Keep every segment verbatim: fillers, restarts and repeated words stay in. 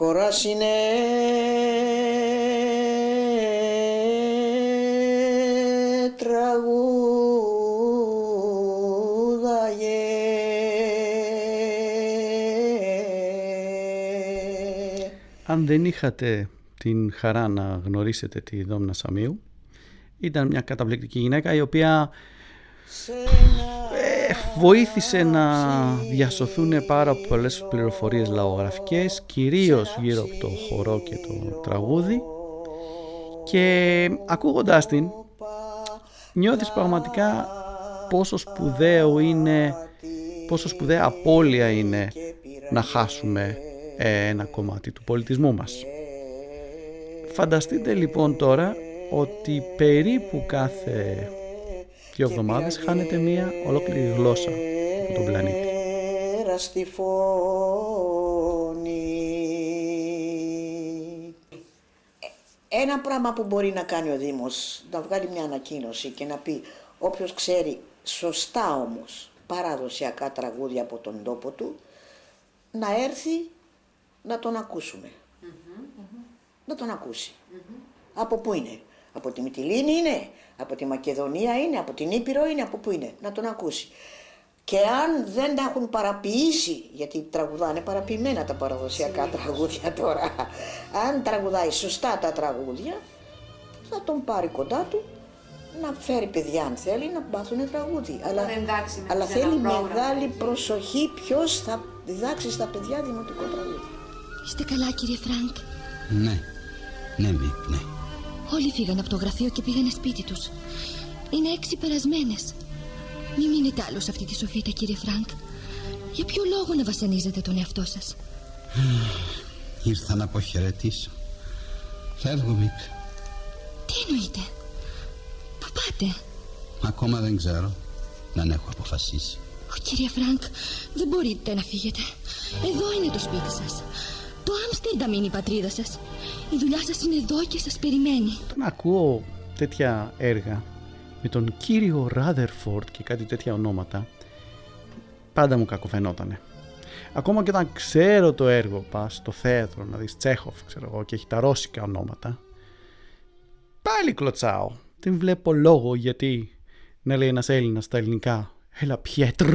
κοράσινε τραγούδαγε. Αν δεν είχατε την χαρά να γνωρίσετε τη Δόμνα Σαμίου, ήταν μια καταπληκτική γυναίκα η οποία βοήθησε να διασωθούν πάρα πολλές πληροφορίες λαογραφικές, κυρίως γύρω από το χορό και το τραγούδι, και ακούγοντάς την νιώθεις πραγματικά πόσο σπουδαίο είναι, πόσο σπουδαία απώλεια είναι να χάσουμε ένα κομμάτι του πολιτισμού μας. Φανταστείτε λοιπόν τώρα ότι περίπου κάθε δύο εβδομάδες χάνεται μία ολόκληρη γλώσσα από τον πλανήτη. Ένα πράγμα που μπορεί να κάνει ο Δήμος, να βγάλει μια ανακοίνωση και να πει όποιος ξέρει σωστά όμως παραδοσιακά τραγούδια από τον τόπο του, να έρθει να τον ακούσουμε. Mm-hmm. Να τον ακούσει. Mm-hmm. Από πού είναι? Από τη Μυτιλήνη είναι, από τη Μακεδονία είναι, από την Ήπειρο είναι, από πού είναι, να τον ακούσει. Και αν δεν τα έχουν παραποιήσει, γιατί τραγουδάνε παραποιημένα τα παραδοσιακά τραγούδια τώρα, αν τραγουδάει σωστά τα τραγούδια, θα τον πάρει κοντά του, να φέρει παιδιά αν θέλει, να μάθουν τραγούδι. Αλλά, εντάξει, αλλά θέλει μεγάλη προσοχή ποιος θα διδάξει στα παιδιά δημοτικό τραγούδι. Είστε καλά κύριε Φρανκ? Ναι, ναι, ναι, ναι. Όλοι φύγαν από το γραφείο και πήγανε σπίτι τους. Είναι έξι περασμένες. Μην μείνετε άλλο σε αυτή τη σοφίτα, κύριε Φρανκ. Για ποιο λόγο να βασανίζετε τον εαυτό σας? Ήρθα να αποχαιρετήσω. Φεύγω, Μικ. Τι εννοείτε? Πού πάτε? Ακόμα δεν ξέρω. Δεν έχω αποφασίσει. Ω, κύριε Φρανκ, δεν μπορείτε να φύγετε. Εδώ είναι το σπίτι σας. Το Άμστερνταμ είναι η πατρίδα σας. Η δουλειά σας είναι εδώ και σας περιμένει. Όταν ακούω τέτοια έργα με τον κύριο Ράδερφορντ και κάτι τέτοια ονόματα, πάντα μου κακοφαινότανε. Ακόμα και όταν ξέρω το έργο, πας στο θέατρο να δεις Τσέχοφ, ξέρω εγώ, και έχει τα ρώσικα ονόματα, πάλι κλωτσάω. Δεν βλέπω λόγο γιατί να λέει ένας Έλληνας στα ελληνικά «Έλα Πιέτρ,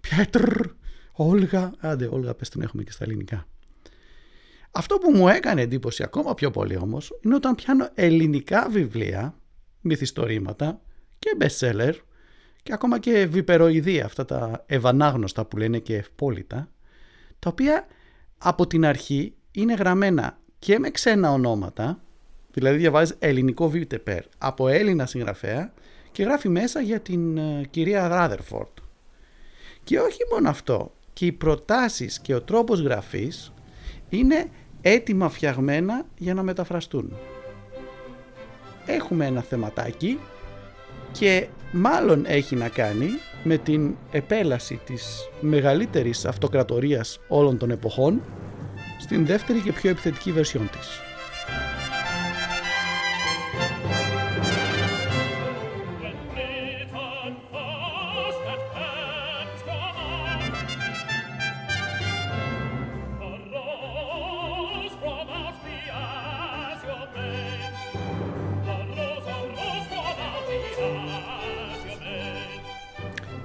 Πιέτρ, Όλγα». Άντε, Όλγα πες την έχουμε και στα ελληνικά. Αυτό που μου έκανε εντύπωση ακόμα πιο πολύ όμως είναι όταν πιάνω ελληνικά βιβλία, μυθιστορήματα και bestseller και ακόμα και βιπεροειδή, αυτά τα ευανάγνωστα που λένε και ευπόλυτα, τα οποία από την αρχή είναι γραμμένα και με ξένα ονόματα, δηλαδή διαβάζεις ελληνικό βιπερ από Έλληνα συγγραφέα και γράφει μέσα για την κυρία Ράδερφορντ. Και όχι μόνο αυτό, και οι προτάσεις και ο τρόπος γραφής είναι έτοιμα φτιαγμένα για να μεταφραστούν. Έχουμε ένα θεματάκι και μάλλον έχει να κάνει με την επέλαση της μεγαλύτερης αυτοκρατορίας όλων των εποχών στην δεύτερη και πιο επιθετική βερσιόν της.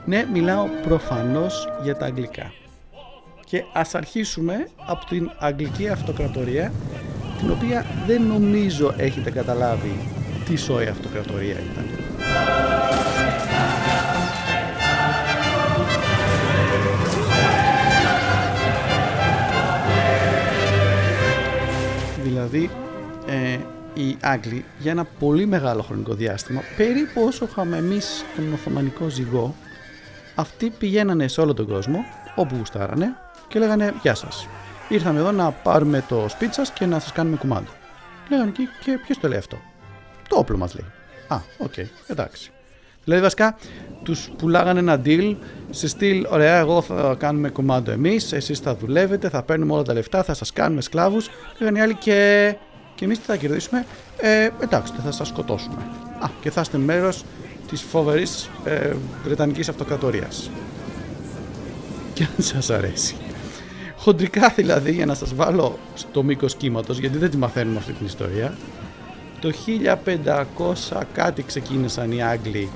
Ναι, μιλάω προφανώς για τα αγγλικά. Και ας αρχίσουμε από την αγγλική αυτοκρατορία, την οποία δεν νομίζω έχετε καταλάβει τι σόη αυτοκρατορία ήταν. Δηλαδή, ε, οι Άγγλοι για ένα πολύ μεγάλο χρονικό διάστημα, περίπου όσο είχαμε εμείς τον Οθωμανικό ζυγό, αυτοί πηγαίνανε σε όλο τον κόσμο, όπου γουστάρανε, και λέγανε «Γεια σας, ήρθαμε εδώ να πάρουμε το σπίτι σας και να σας κάνουμε κουμάντο». Λέγανε εκεί και «Ποιος το λέει αυτό?» «Το όπλο μας λέει». «Α, οκ, okay, εντάξει». Δηλαδή βασικά τους πουλάγανε ένα deal σε στυλ «Ωραία, εγώ θα κάνουμε κουμάντο εμείς, εσείς θα δουλεύετε, θα παίρνουμε όλα τα λεφτά, θα σας κάνουμε σκλάβους». Λέγανε οι άλλοι και, και εμείς τι θα κερδίσουμε? Ε, εντάξει, θα σας σκοτώσουμε. Α, και θα είστε μέρος της φοβερής ε, Βρετανικής αυτοκρατορίας. Και αν σας αρέσει. χοντρικά δηλαδή, για να σας βάλω στο μήκος κύματος, γιατί δεν τη μαθαίνουμε αυτή την ιστορία. Το χίλια πεντακόσια κάτι ξεκίνησαν οι Άγγλοι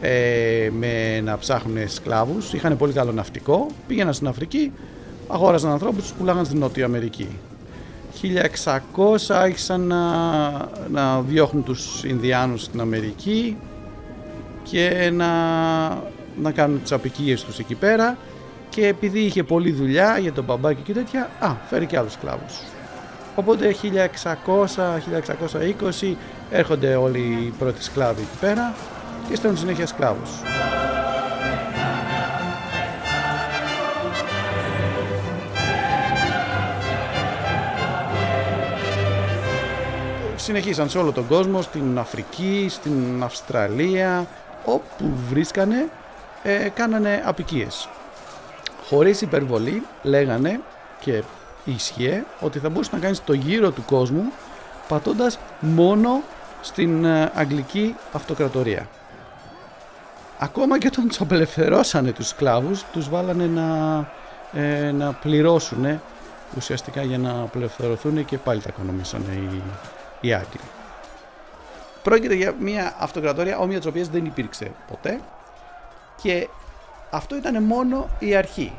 ε, με να ψάχνουν σκλάβους. Είχαν πολύ καλό ναυτικό, πήγαιναν στην Αφρική, αγόραζαν ανθρώπους, τους πουλάγαν στην Νότια Αμερική. χίλια εξακόσια άρχισαν να, να διώχνουν τους Ινδιάνους στην Αμερική και να, να κάνουν τις απικίες τους εκεί πέρα, και επειδή είχε πολλή δουλειά για τον μπαμπάκι και τέτοια, α, φέρει και άλλους σκλάβους. Οπότε χίλια εξακόσια με χίλια εξακόσια είκοσι έρχονται όλοι οι πρώτοι σκλάβοι εκεί πέρα και στέλνουν συνέχεια σκλάβους. Συνεχίσαν σε όλο τον κόσμο, στην Αφρική, στην Αυστραλία, όπου βρίσκανε, ε, κάνανε απικίες. Χωρίς υπερβολή λέγανε, και ίσχυε, ότι θα μπορούσε να κάνεις το γύρο του κόσμου πατώντας μόνο στην Αγγλική Αυτοκρατορία. Ακόμα και όταν τους απελευθερώσανε τους σκλάβους, τους βάλανε να, ε, να πληρώσουν ουσιαστικά για να απελευθερωθούν, και πάλι τα οικονομήσανε οι, οι Άγγλοι. Πρόκειται για μια αυτοκρατορία όμοια της οποίας δεν υπήρξε ποτέ, και αυτό ήταν μόνο η αρχή.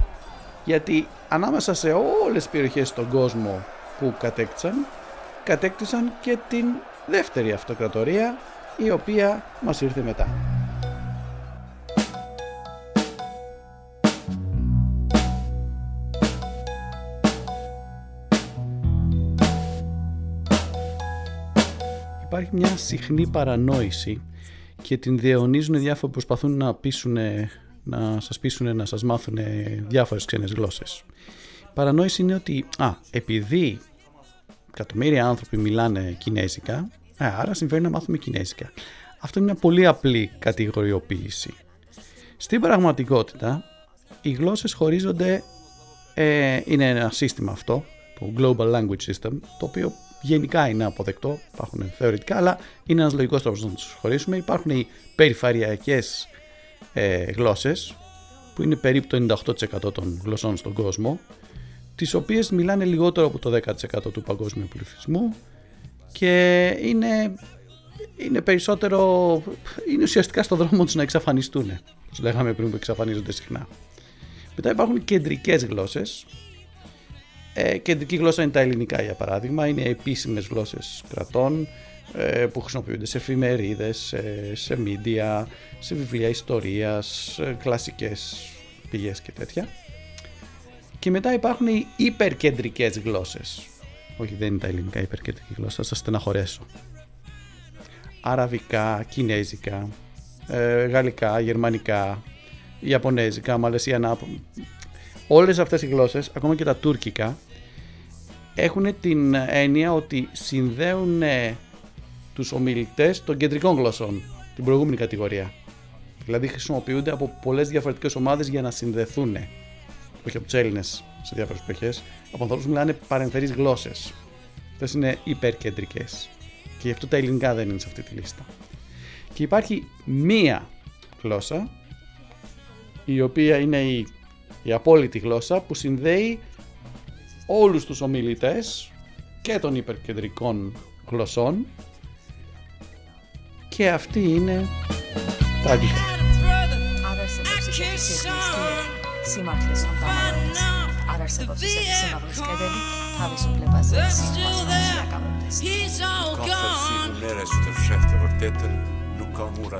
Γιατί ανάμεσα σε όλες τις περιοχές στον κόσμο που κατέκτησαν, κατέκτησαν και την δεύτερη αυτοκρατορία, η οποία μας ήρθε μετά. Υπάρχει μια συχνή παρανόηση και την διαιωνίζουν διάφοροι που προσπαθούν να πείσουν, να σας πείσουν, να σας μάθουν διάφορες ξένες γλώσσες. Παρανόηση είναι ότι α, επειδή εκατομμύρια άνθρωποι μιλάνε κινέζικα, άρα συμφέρει να μάθουμε κινέζικα. Αυτό είναι μια πολύ απλή κατηγοριοποίηση. Στην πραγματικότητα, οι γλώσσες χωρίζονται, ε, είναι ένα σύστημα αυτό, το Global Language System, το οποίο γενικά είναι αποδεκτό, υπάρχουν θεωρητικά, αλλά είναι ένας λογικός τρόπος να τους χωρίσουμε. Υπάρχουν οι περιφερειακές Ε, γλώσσες, που είναι περίπου το ενενήντα οκτώ τοις εκατό των γλωσσών στον κόσμο, τις οποίες μιλάνε λιγότερο από το δέκα τοις εκατό του παγκόσμιου πληθυσμού, και είναι, είναι περισσότερο, είναι ουσιαστικά στον δρόμο τους να εξαφανιστούν, όπως λέγαμε πριν, που εξαφανίζονται συχνά. Μετά υπάρχουν κεντρικές γλώσσες. ε, κεντρική γλώσσα είναι τα ελληνικά, για παράδειγμα, είναι επίσημες γλώσσες κρατών που χρησιμοποιούνται σε εφημερίδες, σε media, σε βιβλία ιστορίας, κλασικές πηγές και τέτοια. Και μετά υπάρχουν οι υπερκεντρικές γλώσσες. Όχι, δεν είναι τα ελληνικά υπερκεντρική γλώσσα, θα σας στεναχωρέσω. Αραβικά, κινέζικα, γαλλικά, γερμανικά, ιαπωνέζικα, μαλαισιανά. Όλες αυτές οι γλώσσες, ακόμα και τα τουρκικά, έχουν την έννοια ότι συνδέουν τους ομιλητές των κεντρικών γλωσσών, την προηγούμενη κατηγορία. Δηλαδή χρησιμοποιούνται από πολλές διαφορετικές ομάδες για να συνδεθούν, όχι από τους Έλληνες σε διάφορες περιοχές, από ανθρώπους που μιλάνε παρεμφερείς γλώσσες. Αυτές είναι υπερκεντρικές. Και γι' αυτό τα ελληνικά δεν είναι σε αυτή τη λίστα. Και υπάρχει μία γλώσσα, η οποία είναι η, η απόλυτη γλώσσα, που συνδέει όλους τους ομιλητές και των υπερκεντρικών γλωσσών, και αυτή είναι τα αγγλικά.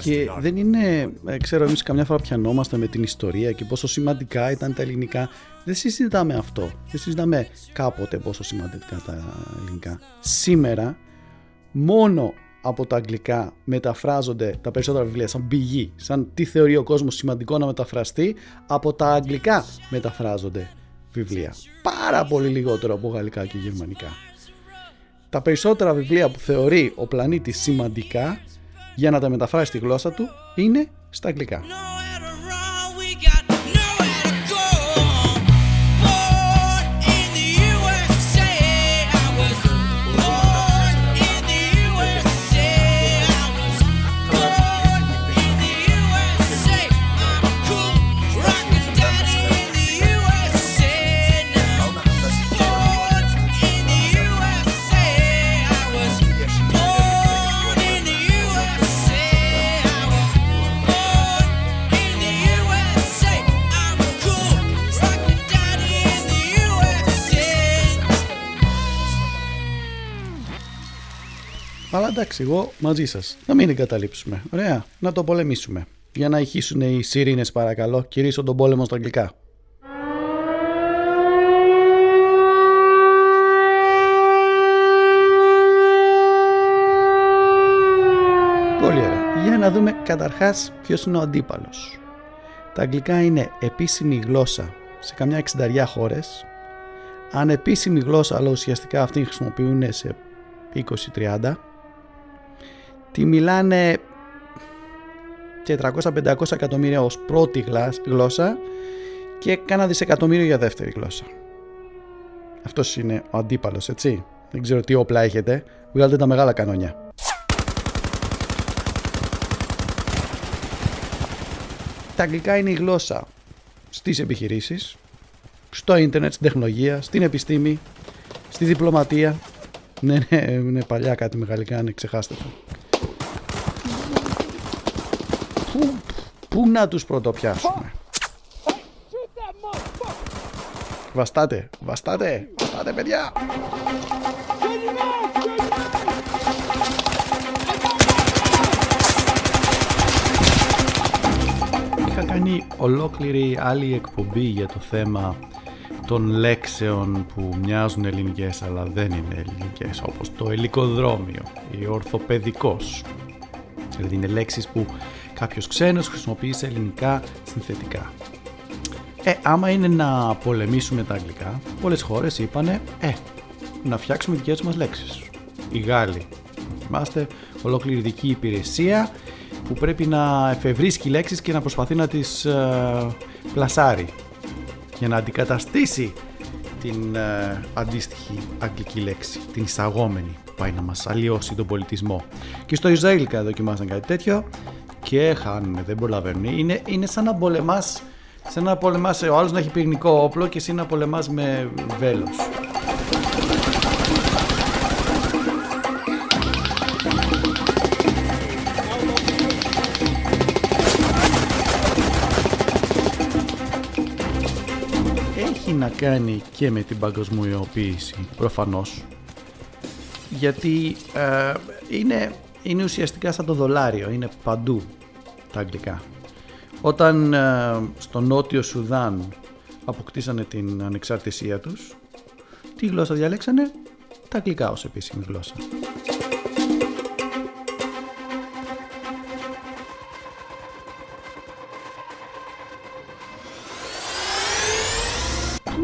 Και δεν είναι, ξέρω, εμείς καμιά φορά πιανόμαστε με την ιστορία και πόσο σημαντικά ήταν τα ελληνικά. Δεν συζητάμε αυτό. Δεν συζητάμε κάποτε πόσο σημαντικά τα ελληνικά. Σήμερα μόνο από τα αγγλικά μεταφράζονται τα περισσότερα βιβλία, σαν πηγή, σαν τι θεωρεί ο κόσμος σημαντικό να μεταφραστεί. Από τα αγγλικά μεταφράζονται βιβλία, πάρα πολύ λιγότερο από γαλλικά και γερμανικά. Τα περισσότερα βιβλία που θεωρεί ο πλανήτης σημαντικά για να τα μεταφράσει στη γλώσσα του είναι στα αγγλικά. Αλλά εντάξει, εγώ μαζί σας. Να μην εγκαταλείψουμε. Ωραία, να το πολεμήσουμε. Για να ηχήσουν οι σιρήνες, παρακαλώ. Κηρύσσω τον πόλεμο στα αγγλικά. Πολύ ωραία. Για να δούμε καταρχάς ποιος είναι ο αντίπαλος. Τα αγγλικά είναι επίσημη γλώσσα σε καμιά εξινταριά χώρες. Ανεπίσημη γλώσσα, αλλά ουσιαστικά αυτήν χρησιμοποιούν σε είκοσι τριάντα. Τη μιλάνε τετρακόσια με πεντακόσια εκατομμύρια ως πρώτη γλώσσα και κάνα δισεκατομμύριο για δεύτερη γλώσσα. Αυτός είναι ο αντίπαλος, έτσι. Δεν ξέρω τι όπλα έχετε. Βγάλετε τα μεγάλα κανόνια. Τα αγγλικά είναι η γλώσσα στις επιχειρήσεις, στο ίντερνετ, στην τεχνολογία, στην επιστήμη, στη διπλωματία. Ναι, ναι, είναι παλιά κάτι μεγαλικά, ναι, ξεχάστε το. Πού, πού να τους πρωτοπιάσουμε. Βαστάτε, βαστάτε, βαστάτε παιδιά. Είχα κάνει ολόκληρη άλλη εκπομπή για το θέμα των λέξεων που μοιάζουν ελληνικές αλλά δεν είναι ελληνικές, όπως το ελικοδρόμιο ή ορθοπαιδικός. Δηλαδή είναι λέξεις που κάποιος ξένος χρησιμοποιεί σε ελληνικά συνθετικά. Ε, άμα είναι να πολεμήσουμε τα αγγλικά, πολλές χώρες είπανε ε, να φτιάξουμε δικές μας λέξεις. Οι Γάλλοι, θυμάστε, ολόκληρη δική υπηρεσία που πρέπει να εφευρίσκει λέξεις και να προσπαθεί να τις ε, πλασάρει για να αντικαταστήσει την ε, αντίστοιχη αγγλική λέξη, την εισαγόμενη που πάει να μας αλλοιώσει τον πολιτισμό. Και στο Ισραήλ δοκιμάσαν κάτι τέτοιο και χάνουμε, δεν προλαβαίνουν. Είναι, είναι σαν να πολεμάς, σαν να πολεμάς, ο άλλος να έχει πυρηνικό όπλο και εσύ να πολεμάς με βέλος. Να κάνει και με την παγκοσμιοποίηση προφανώς, γιατί ε, είναι, είναι ουσιαστικά σαν το δολάριο, είναι παντού τα αγγλικά. Όταν ε, στο Νότιο Σουδάν αποκτήσανε την ανεξαρτησία τους, τι γλώσσα διαλέξανε? Τα αγγλικά ως επίσημη γλώσσα.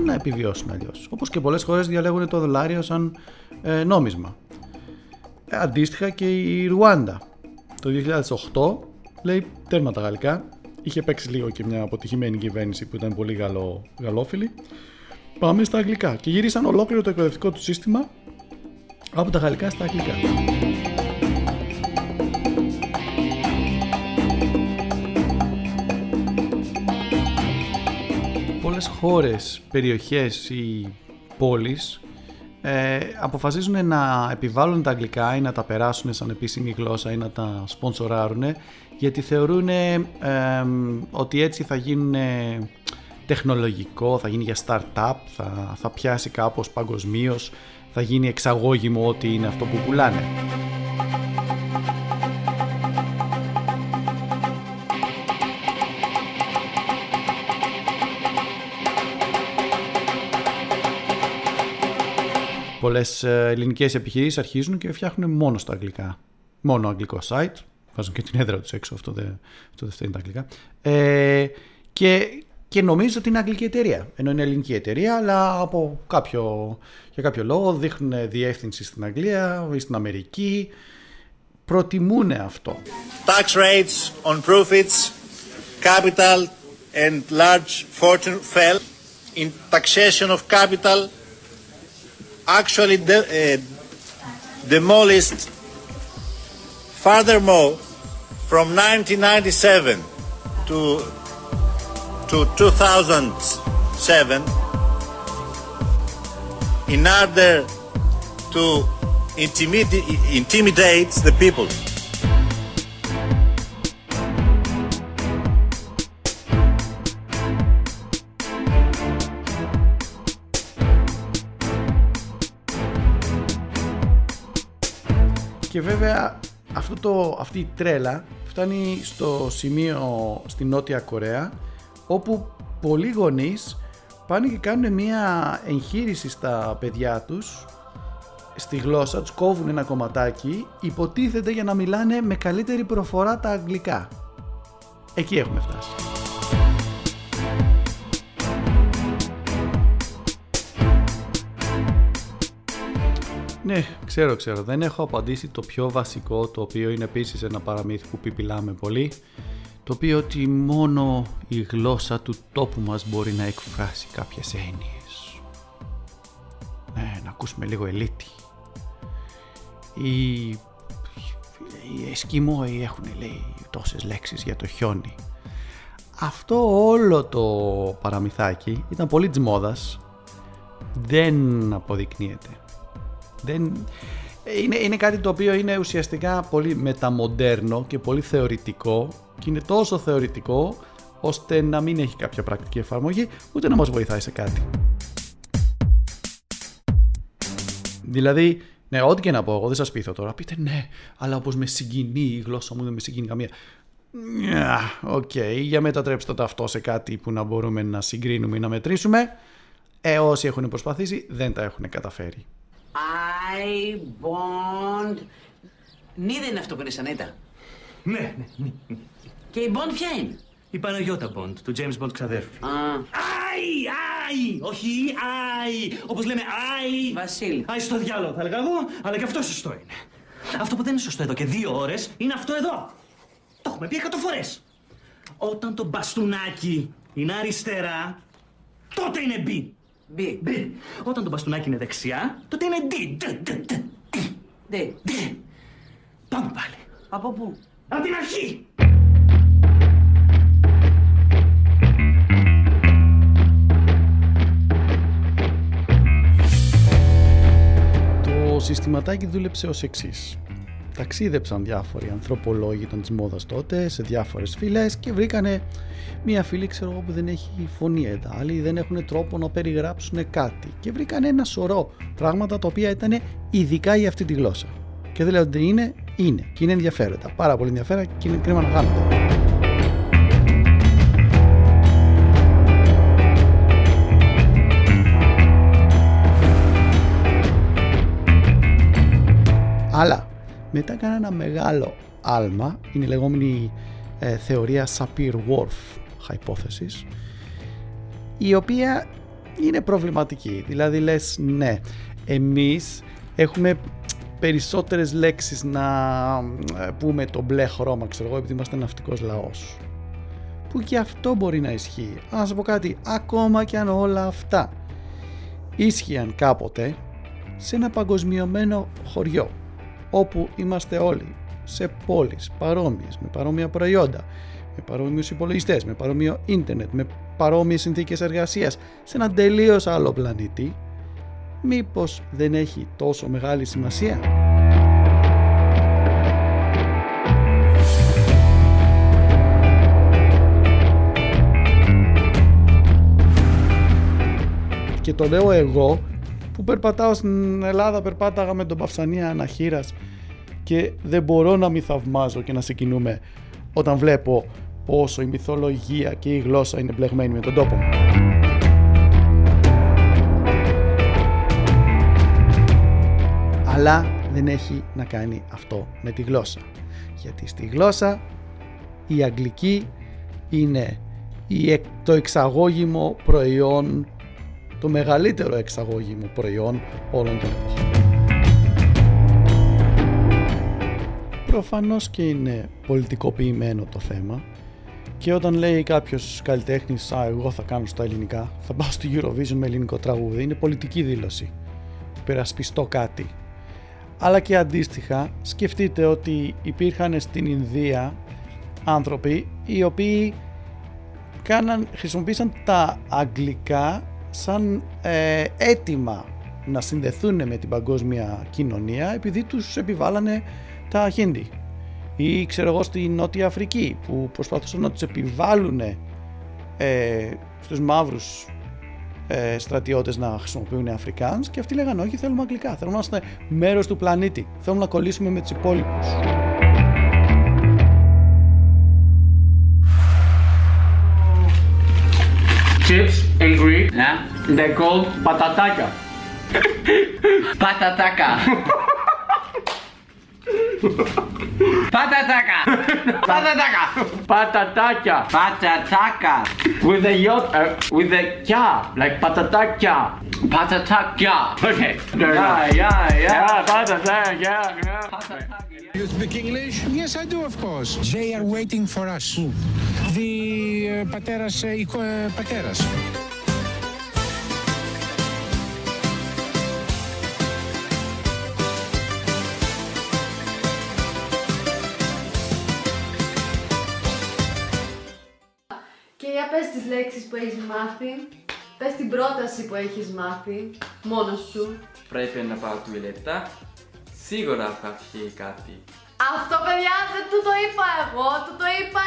Να επιβιώσουν αλλιώς. Όπως και πολλές χώρες διαλέγουν το δολάριο σαν ε, νόμισμα. Αντίστοιχα και η Ρουάντα. Το δύο χιλιάδες οκτώ, λέει τέρμα τα γαλλικά. Είχε παίξει λίγο και μια αποτυχημένη κυβέρνηση που ήταν πολύ γαλλο, γαλλόφιλη. Πάμε στα αγγλικά. Και γύρισαν ολόκληρο το εκπαιδευτικό του σύστημα από τα γαλλικά στα αγγλικά. Χώρες, περιοχές ή πόλεις ε, αποφασίζουν να επιβάλλουν τα αγγλικά ή να τα περάσουν σαν επίσημη γλώσσα ή να τα σπονσοράρουν, γιατί θεωρούν ε, ε, ότι έτσι θα γίνουν ε, τεχνολογικό, θα γίνει για startup, θα, θα πιάσει κάπως παγκοσμίως, θα γίνει εξαγώγημο ό,τι είναι αυτό που πουλάνε. Πολλές ελληνικές επιχειρήσεις αρχίζουν και φτιάχνουν μόνο στα αγγλικά. Μόνο αγγλικό site. Βάζουν και την έδρα τους έξω, αυτό δεν φταίνει τα αγγλικά. Ε, και, και νομίζω ότι είναι αγγλική εταιρεία. Ενώ είναι ελληνική εταιρεία, αλλά από κάποιο, για κάποιο λόγο δείχνουν διεύθυνση στην Αγγλία ή στην Αμερική. Προτιμούν αυτό. Tax rates on profits, capital and large fortune fell in taxation of capital. Actually de- uh, demolished. Furthermore, from nineteen ninety-seven to to two thousand seven, in order to intimidate intimidate the people. Και βέβαια αυτό το, αυτή η τρέλα φτάνει στο σημείο στη Νότια Κορέα, όπου πολλοί γονείς πάνε και κάνουν μια εγχείρηση στα παιδιά τους, στη γλώσσα τους, κόβουν ένα κομματάκι, υποτίθεται για να μιλάνε με καλύτερη προφορά τα αγγλικά. Εκεί έχουμε φτάσει. Ναι, ξέρω, ξέρω, δεν έχω απαντήσει το πιο βασικό, το οποίο είναι επίσης ένα παραμύθι που πιπιλάμε πολύ, το οποίο ότι μόνο η γλώσσα του τόπου μας μπορεί να εκφράσει κάποιες έννοιες. Ναι, να ακούσουμε λίγο ελίτη. Οι, οι Εσκιμόοι έχουν, λέει, τόσες λέξεις για το χιόνι. Αυτό όλο το παραμυθάκι ήταν πολύ της μόδας. Δεν αποδεικνύεται. Δεν... Είναι, είναι κάτι το οποίο είναι ουσιαστικά πολύ μεταμοντέρνο και πολύ θεωρητικό, και είναι τόσο θεωρητικό ώστε να μην έχει κάποια πρακτική εφαρμογή, ούτε να μας βοηθάει σε κάτι. Δηλαδή, ναι, ό,τι και να πω, εγώ δεν σας πείθω τώρα. Πείτε ναι, αλλά όπως με συγκινεί η γλώσσα μου, δεν με συγκινεί καμία. Οκ, yeah, okay, για μετατρέψτε το αυτό σε κάτι που να μπορούμε να συγκρίνουμε ή να μετρήσουμε. Ε, όσοι έχουν προσπαθήσει δεν τα έχουν καταφέρει. I bond. Νι δεν είναι αυτό που είναι σαν έτα. Ναι, ναι, ναι. Και η Bond ποια είναι? Η Παναγιώτα Bond, του James Bond ξαδέρφου. Αϊ, αϊ, όχι αϊ, όπως λέμε αϊ. Βασίλη. Αϊ στο διάλογο θα έλεγα εγώ, αλλά και αυτό σωστό είναι. Αυτό που δεν είναι σωστό εδώ και δύο ώρες είναι αυτό εδώ. Το έχουμε πει εκατό φορές. Όταν το μπαστούνάκι είναι αριστερά, τότε είναι B. B. B. Όταν το μπαστούνάκι είναι δεξιά, τότε είναι D. D. D. D. D. Πάμε πάλι. Από πού? Από την αρχή! Το συστηματάκι δούλεψε ως εξής. Ταξίδεψαν διάφοροι ανθρωπολόγοι της μόδας τότε σε διάφορες φυλές και βρήκανε μία φυλή, ξέρω εγώ, που δεν έχει φωνή, άλλοι δεν έχουν τρόπο να περιγράψουν κάτι, και βρήκανε ένα σωρό πράγματα τα οποία ήταν ειδικά για αυτή τη γλώσσα. Και δεν λέω ότι είναι, είναι και είναι ενδιαφέροντα, πάρα πολύ ενδιαφέροντα, και είναι κρίμα να χάνονται. Αλλά μετά έκανα ένα μεγάλο άλμα, είναι η λεγόμενη ε, θεωρία Sapir-Whorf hypothesis, η οποία είναι προβληματική. Δηλαδή λες ναι, εμείς έχουμε περισσότερες λέξεις να ε, πούμε το μπλε χρώμα, ξέρω εγώ, επειδή είμαστε ναυτικός λαός, που και αυτό μπορεί να ισχύει. Αν σας πω κάτι, ακόμα και αν όλα αυτά ίσχυαν κάποτε σε ένα παγκοσμιωμένο χωριό, όπου είμαστε όλοι σε πόλεις παρόμοιες, με παρόμοια προϊόντα, με παρόμοιους υπολογιστές, με παρόμοιο ίντερνετ, με παρόμοιες συνθήκες εργασίας, σε έναν τελείως άλλο πλανήτη, μήπως δεν έχει τόσο μεγάλη σημασία? Και το λέω εγώ που περπατάω στην Ελλάδα, περπάταγα με τον Παυσανία Αναχήρας, και δεν μπορώ να μη θαυμάζω και να συγκινούμε όταν βλέπω πόσο η μυθολογία και η γλώσσα είναι μπλεγμένη με τον τόπο μου. Αλλά δεν έχει να κάνει αυτό με τη γλώσσα, γιατί στη γλώσσα η αγγλική είναι το εξαγώγημο προϊόν, το μεγαλύτερο εξαγωγήμο προϊόν όλων των εποχών. Προφανώς και είναι πολιτικοποιημένο το θέμα, και όταν λέει κάποιος καλλιτέχνης «Α, εγώ θα κάνω στα ελληνικά, θα πάω στο Eurovision με ελληνικό τραγούδι», είναι πολιτική δήλωση, περασπιστώ κάτι. Αλλά και αντίστοιχα, σκεφτείτε ότι υπήρχαν στην Ινδία άνθρωποι οι οποίοι κάναν, χρησιμοποίησαν τα αγγλικά σαν ε, αίτημα να συνδεθούν με την παγκόσμια κοινωνία, επειδή τους επιβάλλανε τα Χίντι, ή ξέρω εγώ στη Νότια Αφρική, που προσπαθούσαν να τους επιβάλλουν ε, στους μαύρους ε, στρατιώτες να χρησιμοποιούν Αφρικάνς και αυτοί λέγανε όχι, θέλουμε αγγλικά, θέλουμε να είμαστε μέρος του πλανήτη, θέλουμε να κολλήσουμε με τους υπόλοιπους. Chips in Greek, yeah. They're called patataka. Patataka. Patataka. Patataka. Patataka. Patataka. With a yacht, uh, with a ka, like patataka. Patataka. Okay. Yeah, yeah, yeah. Patataka. Yeah. You speak English? Yes, I do, of course. They are waiting for us. Mm. The uh, πατέρας, uh, οικο, uh, πατέρας. Και για πες τις λέξεις που έχεις μάθει, πες την πρόταση που έχεις μάθει, μόνος σου. Πρέπει να πάω τουαλέτα, σίγουρα θα πιει κάτι. Αυτό παιδιά δεν του το είπα εγώ, του το είπα...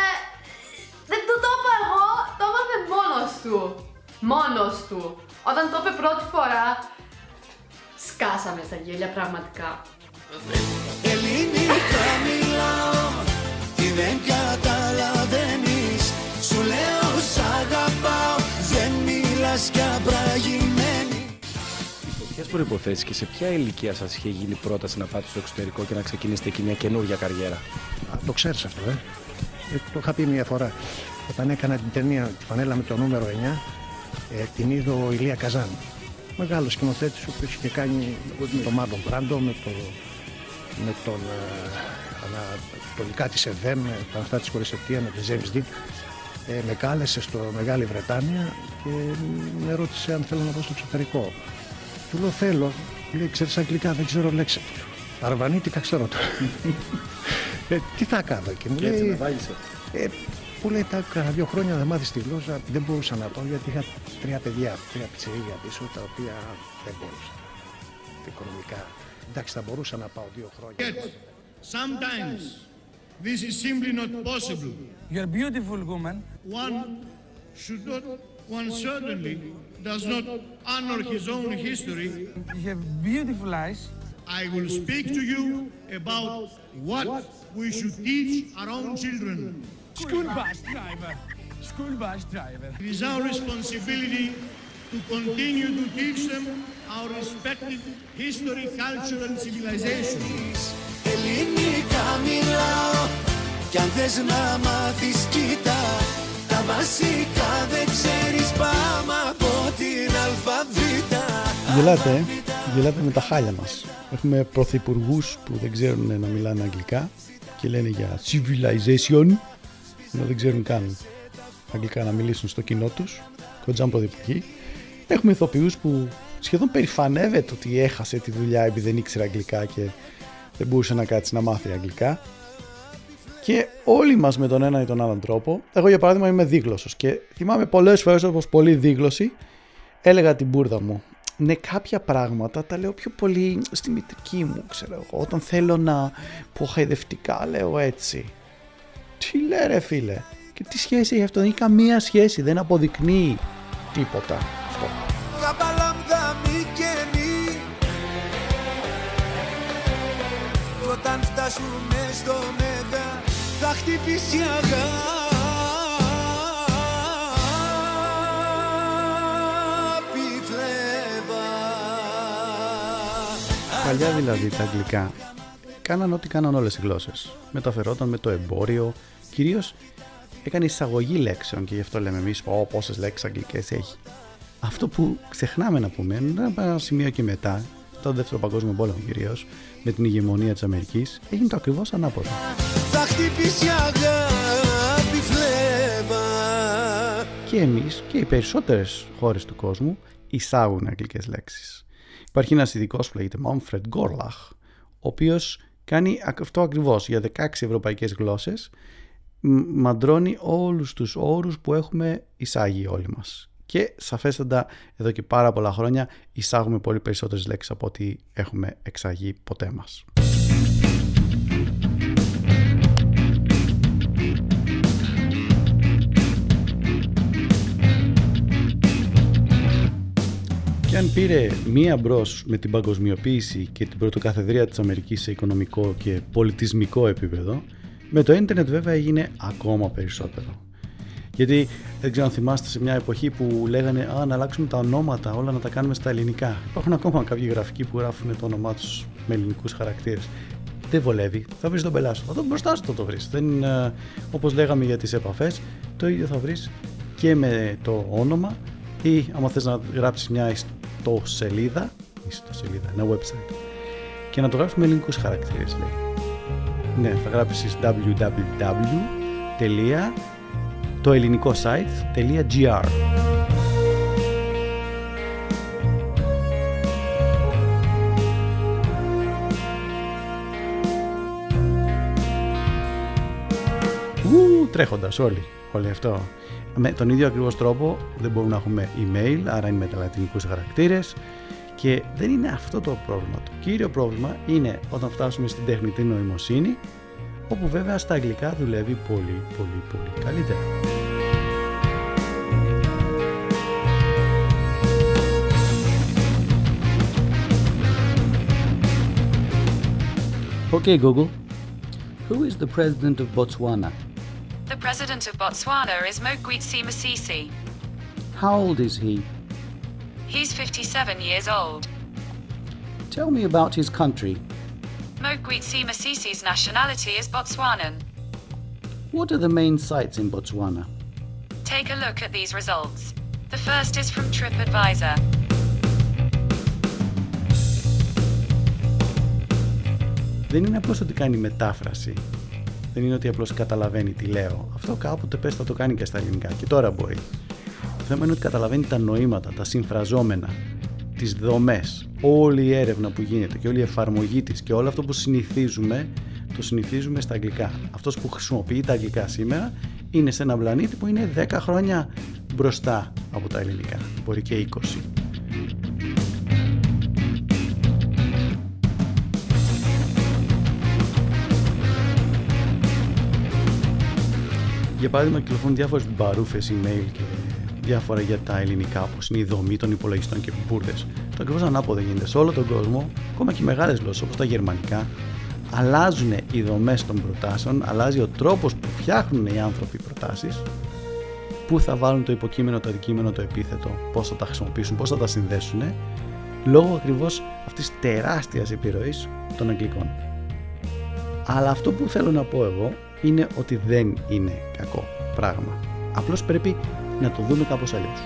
Δεν του το είπα εγώ, το έμαθε μόνος του. Μόνος του. Όταν το είπε πρώτη φορά, σκάσαμε στα γέλια πραγματικά. Ελληνικά μιλάω, τι δεν καταλαβαίνεις. Σου λέω σ' αγαπάω, δεν μιλάς κι απραγημένη. Υπό ποιες προϋποθέσεις και σε ποια ηλικία σας είχε γίνει πρόταση να πάτε στο εξωτερικό και να ξεκινήσετε εκεί μια καινούργια καριέρα? Α, το ξέρεις αυτό, ε? Το είχα πει μια φορά, όταν έκανα την ταινία, τη φανέλα με το νούμερο εννιά, ε, την είδε ο Ηλία Καζάν. Μεγάλο σκηνοθέτη που είχε κάνει με τον Μάρλον Πράντο, με, το, με τον Ανατολικά τη ΕΔΕΜ, με τα αυτά τη Κορεσεπτία, με τον Τζέιμς Ντιν. Ε, με κάλεσε στο Μεγάλη Βρετάνια και με ρώτησε αν θέλω να πάω στο εξωτερικό. Του λέω θέλω, λέει ξέρεις αγγλικά, δεν ξέρω λέξη. Αρβανίτικα ξέρω τώρα. Ε, τι θα κάνω και μου λέει, έτσι, ε, που λέει τα δύο χρόνια να μάθεις τη γλώσσα, δεν μπορούσα να πάω γιατί είχα τρία παιδιά, τρία πιτσιρίγια πίσω, τα οποία δεν μπορούσα, οικονομικά. Εντάξει, θα μπορούσα να πάω δύο χρόνια. Yet, sometimes this is simply not possible. You're a beautiful woman. One should not, one certainly does not honor his own history. You have beautiful eyes. I will speak to you about what we should teach our own children. School bus driver. School bus driver. It is our responsibility to continue to teach them our respective history, culture and civilization. Ελληνικά μιλάω, κι αν θες να μάθεις κοίτα, τα βασικά δεν ξέρεις πάμε από την αλφαβήτα. Γελάτε, γελάτε με τα χάλια μας. Έχουμε πρωθυπουργούς που δεν ξέρουν να μιλάνε αγγλικά και λένε για civilization, ενώ δεν ξέρουν καν αγγλικά να μιλήσουν στο κοινό τους, κοντζάν πρωθυπουργοί. Έχουμε ηθοποιούς που σχεδόν περηφανεύεται ότι έχασε τη δουλειά επειδή δεν ήξερε αγγλικά και δεν μπορούσε να κάτσει να μάθει αγγλικά. Και όλοι μας με τον ένα ή τον άλλον τρόπο, εγώ για παράδειγμα είμαι δίγλωσσος και θυμάμαι πολλές φορές όπως πολλοί δίγλωσσοι έλεγα την μπουρδα μου. Ναι, κάποια πράγματα τα λέω πιο πολύ στη μητρική μου, ξέρω εγώ. Όταν θέλω να πω χαϊδευτικά, λέω έτσι. Τι λέει ρε φίλε, και τι σχέση έχει αυτό, δεν έχει καμία σχέση, δεν αποδεικνύει τίποτα αυτό. Όταν φτάσουμε στο μέγα, θα χτυπήσει αγάπη. Παλιά δηλαδή τα αγγλικά κάναν ό,τι κάναν όλες οι γλώσσες. Μεταφερόταν με το εμπόριο, κυρίως έκανε εισαγωγή λέξεων και γι' αυτό λέμε εμείς «Ω, πόσες λέξεις αγγλικές έχει». Αυτό που ξεχνάμε να πούμε είναι από ένα σημείο και μετά, το δεύτερο παγκόσμιο πόλεμο κυρίως, με την ηγεμονία της Αμερικής, έγινε το ακριβώς ανάποδο. Και εμείς και οι περισσότερες χώρες του κόσμου εισάγουν αγγλικές λέξεις. Υπάρχει ένας ειδικός που λέγεται Μάνφρεντ Γκόρλαχ, ο οποίος κάνει αυτό ακριβώς για δεκαέξι ευρωπαϊκές γλώσσες, μαντρώνει όλους τους όρους που έχουμε εισάγει όλοι μας. Και σαφέστατα εδώ και πάρα πολλά χρόνια εισάγουμε πολύ περισσότερες λέξεις από ό,τι έχουμε εξάγει ποτέ μας. Και αν πήρε μία μπρος με την παγκοσμιοποίηση και την πρωτοκαθεδρία της Αμερικής σε οικονομικό και πολιτισμικό επίπεδο, με το ίντερνετ βέβαια έγινε ακόμα περισσότερο. Γιατί δεν ξέρω αν θυμάστε σε μια εποχή που λέγανε «Α, να αλλάξουμε τα ονόματα, όλα να τα κάνουμε στα ελληνικά». Υπάρχουν ακόμα κάποιοι γραφικοί που γράφουν το όνομά τους με ελληνικούς χαρακτήρες. Δεν βολεύει, θα βρεις τον πελάσο, θα τον μπροστά σου θα το βρεις. Δεν, ε, όπως λέγαμε για τις επαφές, το ίδιο θα βρεις και με το όνομα ή άμα θες να γράψεις μια ιστοσελίδα, ιστοσελίδα, ένα website και να το γράψεις με ελληνικούς χαρακτήρες. Λέει. Ναι, θα γράψεις double-u double-u double-u τελεία το ελληνικό site τελεία τζι αρ. Ου, τρέχοντας όλοι, όλοι αυτό. Με τον ίδιο ακριβώς τρόπο δεν μπορούμε να έχουμε email, άρα είναι με τα λατινικούς χαρακτήρες και δεν είναι αυτό το πρόβλημα. Το κύριο πρόβλημα είναι όταν φτάσουμε στην τεχνητή νοημοσύνη, όπου βέβαια στα αγγλικά δουλεύει πολύ πολύ πολύ καλύτερα. Okay, Google. Who is the president of Botswana? The president of Botswana is Mokgweetsi Masisi. How old is he? He's fifty-seven years old. Tell me about his country. Mokgweetsi Masisi's nationality is Botswanan. What are the main sites in Botswana? Take a look at these results. The first is from TripAdvisor. Δεν είναι απλώς ότι κάνει μετάφραση. Δεν είναι ότι απλώς καταλαβαίνει τι λέω. Αυτό κάποτε πες θα το κάνει και στα ελληνικά και τώρα μπορεί. Το θέμα είναι ότι καταλαβαίνει τα νοήματα, τα συμφραζόμενα, τις δομές, όλη η έρευνα που γίνεται και όλη η εφαρμογή της και όλο αυτό που συνηθίζουμε, το συνηθίζουμε στα αγγλικά. Αυτός που χρησιμοποιεί τα αγγλικά σήμερα είναι σε έναν πλανήτη που είναι δέκα χρόνια μπροστά από τα ελληνικά, μπορεί και είκοσι. Για παράδειγμα, κυκλοφορούν διάφορες μπαρούφες email και διάφορα για τα ελληνικά, όπως είναι η δομή των υπολογιστών και μπουρδες. Το ακριβώς ανάποδο γίνεται σε όλο τον κόσμο, ακόμα και μεγάλες γλώσσες όπως τα γερμανικά. Αλλάζουν οι δομές των προτάσεων, αλλάζει ο τρόπος που φτιάχνουν οι άνθρωποι προτάσεις, πού θα βάλουν το υποκείμενο, το αντικείμενο, το επίθετο, πώς θα τα χρησιμοποιήσουν, πώς θα τα συνδέσουν, λόγω ακριβώς αυτής της τεράστιας επιρροής των αγγλικών. Αλλά αυτό που θέλω να πω εγώ είναι ότι δεν είναι κακό πράγμα. Απλώς πρέπει να το δούμε κάπως αλλιώς.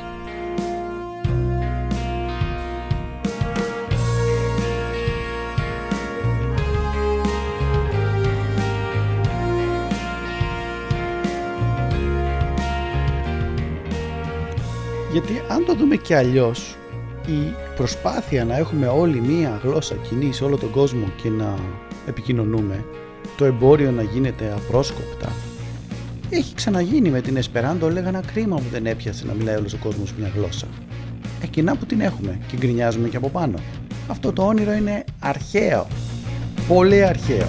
Γιατί αν το δούμε και αλλιώς, η προσπάθεια να έχουμε όλη μία γλώσσα κοινή σε όλο τον κόσμο και να επικοινωνούμε, το εμπόριο να γίνεται απρόσκοπτα, έχει ξαναγίνει με την Εσπεράντο, λέγανε κρίμα που δεν έπιασε να μιλάει όλος ο κόσμος μια γλώσσα. Εκείνα που την έχουμε και γκρινιάζουμε και από πάνω. Αυτό το όνειρο είναι αρχαίο. Πολύ αρχαίο.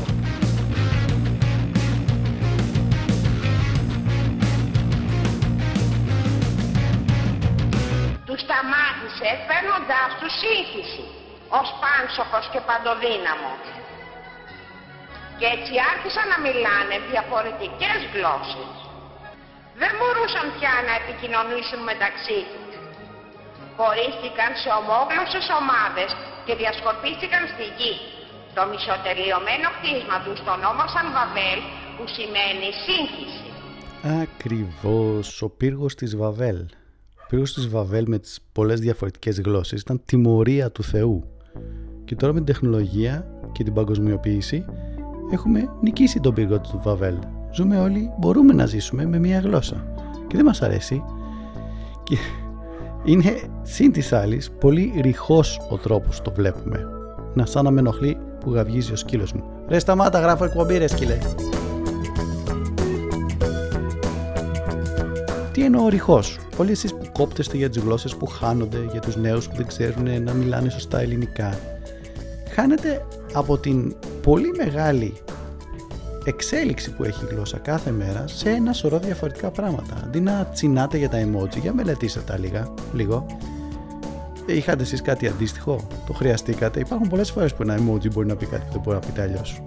Τους σταμάτησε παίρνοντας τους σύγχυση ως πάνσοχος και παντοδύναμο. Και έτσι άρχισαν να μιλάνε διαφορετικές γλώσσες. Δεν μπορούσαν πια να επικοινωνήσουν μεταξύ τους. Χωρίστηκαν σε ομόγλωσσες ομάδες και διασκορπίστηκαν στη γη. Το μισοτελειωμένο κτίσμα τους το ονόμασαν Βαβέλ, που σημαίνει σύγχυση. Ακριβώς, ο πύργος της Βαβέλ. Ο πύργος της Βαβέλ με τις πολλές διαφορετικές γλώσσες ήταν τιμωρία του Θεού. Και τώρα με την τεχνολογία και την παγκοσμιοποίηση έχουμε νικήσει τον πύργο του Βαβέλ. Ζούμε όλοι, μπορούμε να ζήσουμε με μία γλώσσα. Και δεν μας αρέσει. Και είναι σύν της άλλης πολύ ρηχός ο τρόπος το βλέπουμε. Να σαν να με ενοχλεί που γαυγίζει ο σκύλος μου. Ρε σταμάτα, γράφω εκπομπή ρε σκύλε. Τι εννοώ ρηχός? Όλοι εσείς που κόπτεστε για τις γλώσσες που χάνονται, για τους νέους που δεν ξέρουν να μιλάνε σωστά ελληνικά, χάνεται από την πολύ μεγάλη εξέλιξη που έχει η γλώσσα κάθε μέρα σε ένα σωρό διαφορετικά πράγματα. Αντί να τσινάτε για τα emoji, για μελετήστε τα λίγα, λίγο. Είχατε εσείς κάτι αντίστοιχο, το χρειαστήκατε? Υπάρχουν πολλές φορές που ένα emoji μπορεί να πει κάτι που δεν μπορεί να πείτε αλλιώς.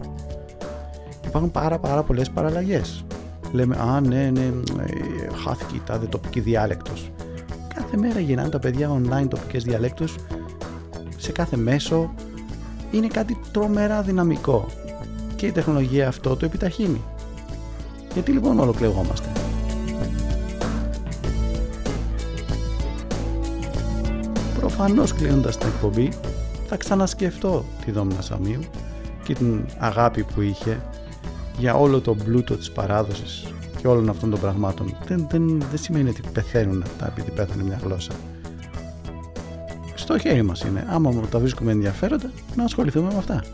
Υπάρχουν πάρα πάρα πολλές παραλλαγές. Λέμε, α ναι, ναι, χάθηκε η τάδε τοπική διάλεκτος. Κάθε μέρα γεννάνε τα παιδιά online τοπικές διαλέκτους σε κάθε μέσο. Είναι κάτι τρομερά δυναμικό και η τεχνολογία αυτό το επιταχύνει. Γιατί λοιπόν όλο κλεγόμαστε? Προφανώς, κλείνοντας την εκπομπή, θα ξανασκεφτώ τη Δόμνα Σαμίου και την αγάπη που είχε για όλο το πλούτο της παράδοσης και όλων αυτών των πραγμάτων. Δεν, δεν, δεν σημαίνει ότι πεθαίνουν αυτά επειδή πέθανε μια γλώσσα. Στο χέρι μας είναι, άμα τα βρίσκουμε ενδιαφέροντα, να ασχοληθούμε με αυτά.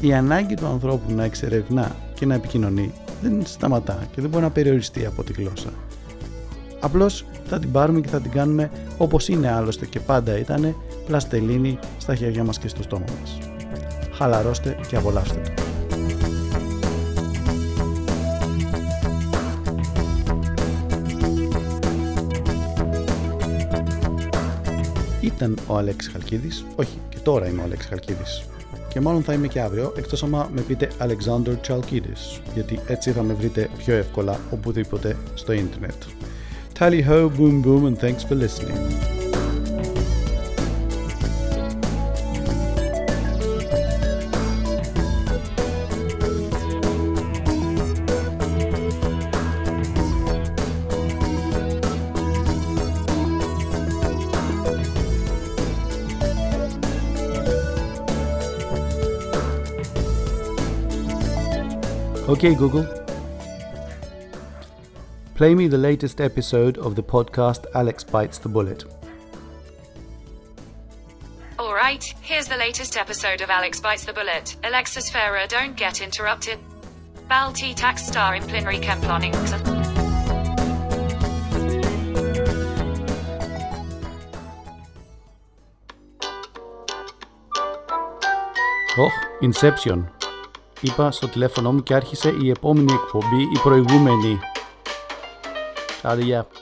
Η ανάγκη του ανθρώπου να εξερευνά και να επικοινωνεί δεν σταματά και δεν μπορεί να περιοριστεί από τη γλώσσα. Απλώς θα την πάρουμε και θα την κάνουμε όπως είναι άλλωστε και πάντα ήτανε, πλαστελίνη στα χέρια μας και στο στόμα μας. Χαλαρώστε και απολαύστε το. Ήταν ο Αλέξης Χαλκίδης, όχι και τώρα είμαι ο Αλέξης Χαλκίδης και μάλλον θα είμαι και αύριο, εκτός άμα με πείτε Αλεξάνδρ Τσαλκίδης, γιατί έτσι θα με βρείτε πιο εύκολα οπουδήποτε στο ίντερνετ. Tally ho, boom boom and thanks for listening. Okay, Google. Play me the latest episode of the podcast Alex Bites the Bullet. All right, here's the latest episode of Alex Bites the Bullet. Alexis Ferrer, don't get interrupted. Bal T Tax Star in Plinary Kemploning. Oh, Inception. Είπα στο τηλέφωνο μου και άρχισε η επόμενη εκπομπή, η προηγούμενη. Άρα,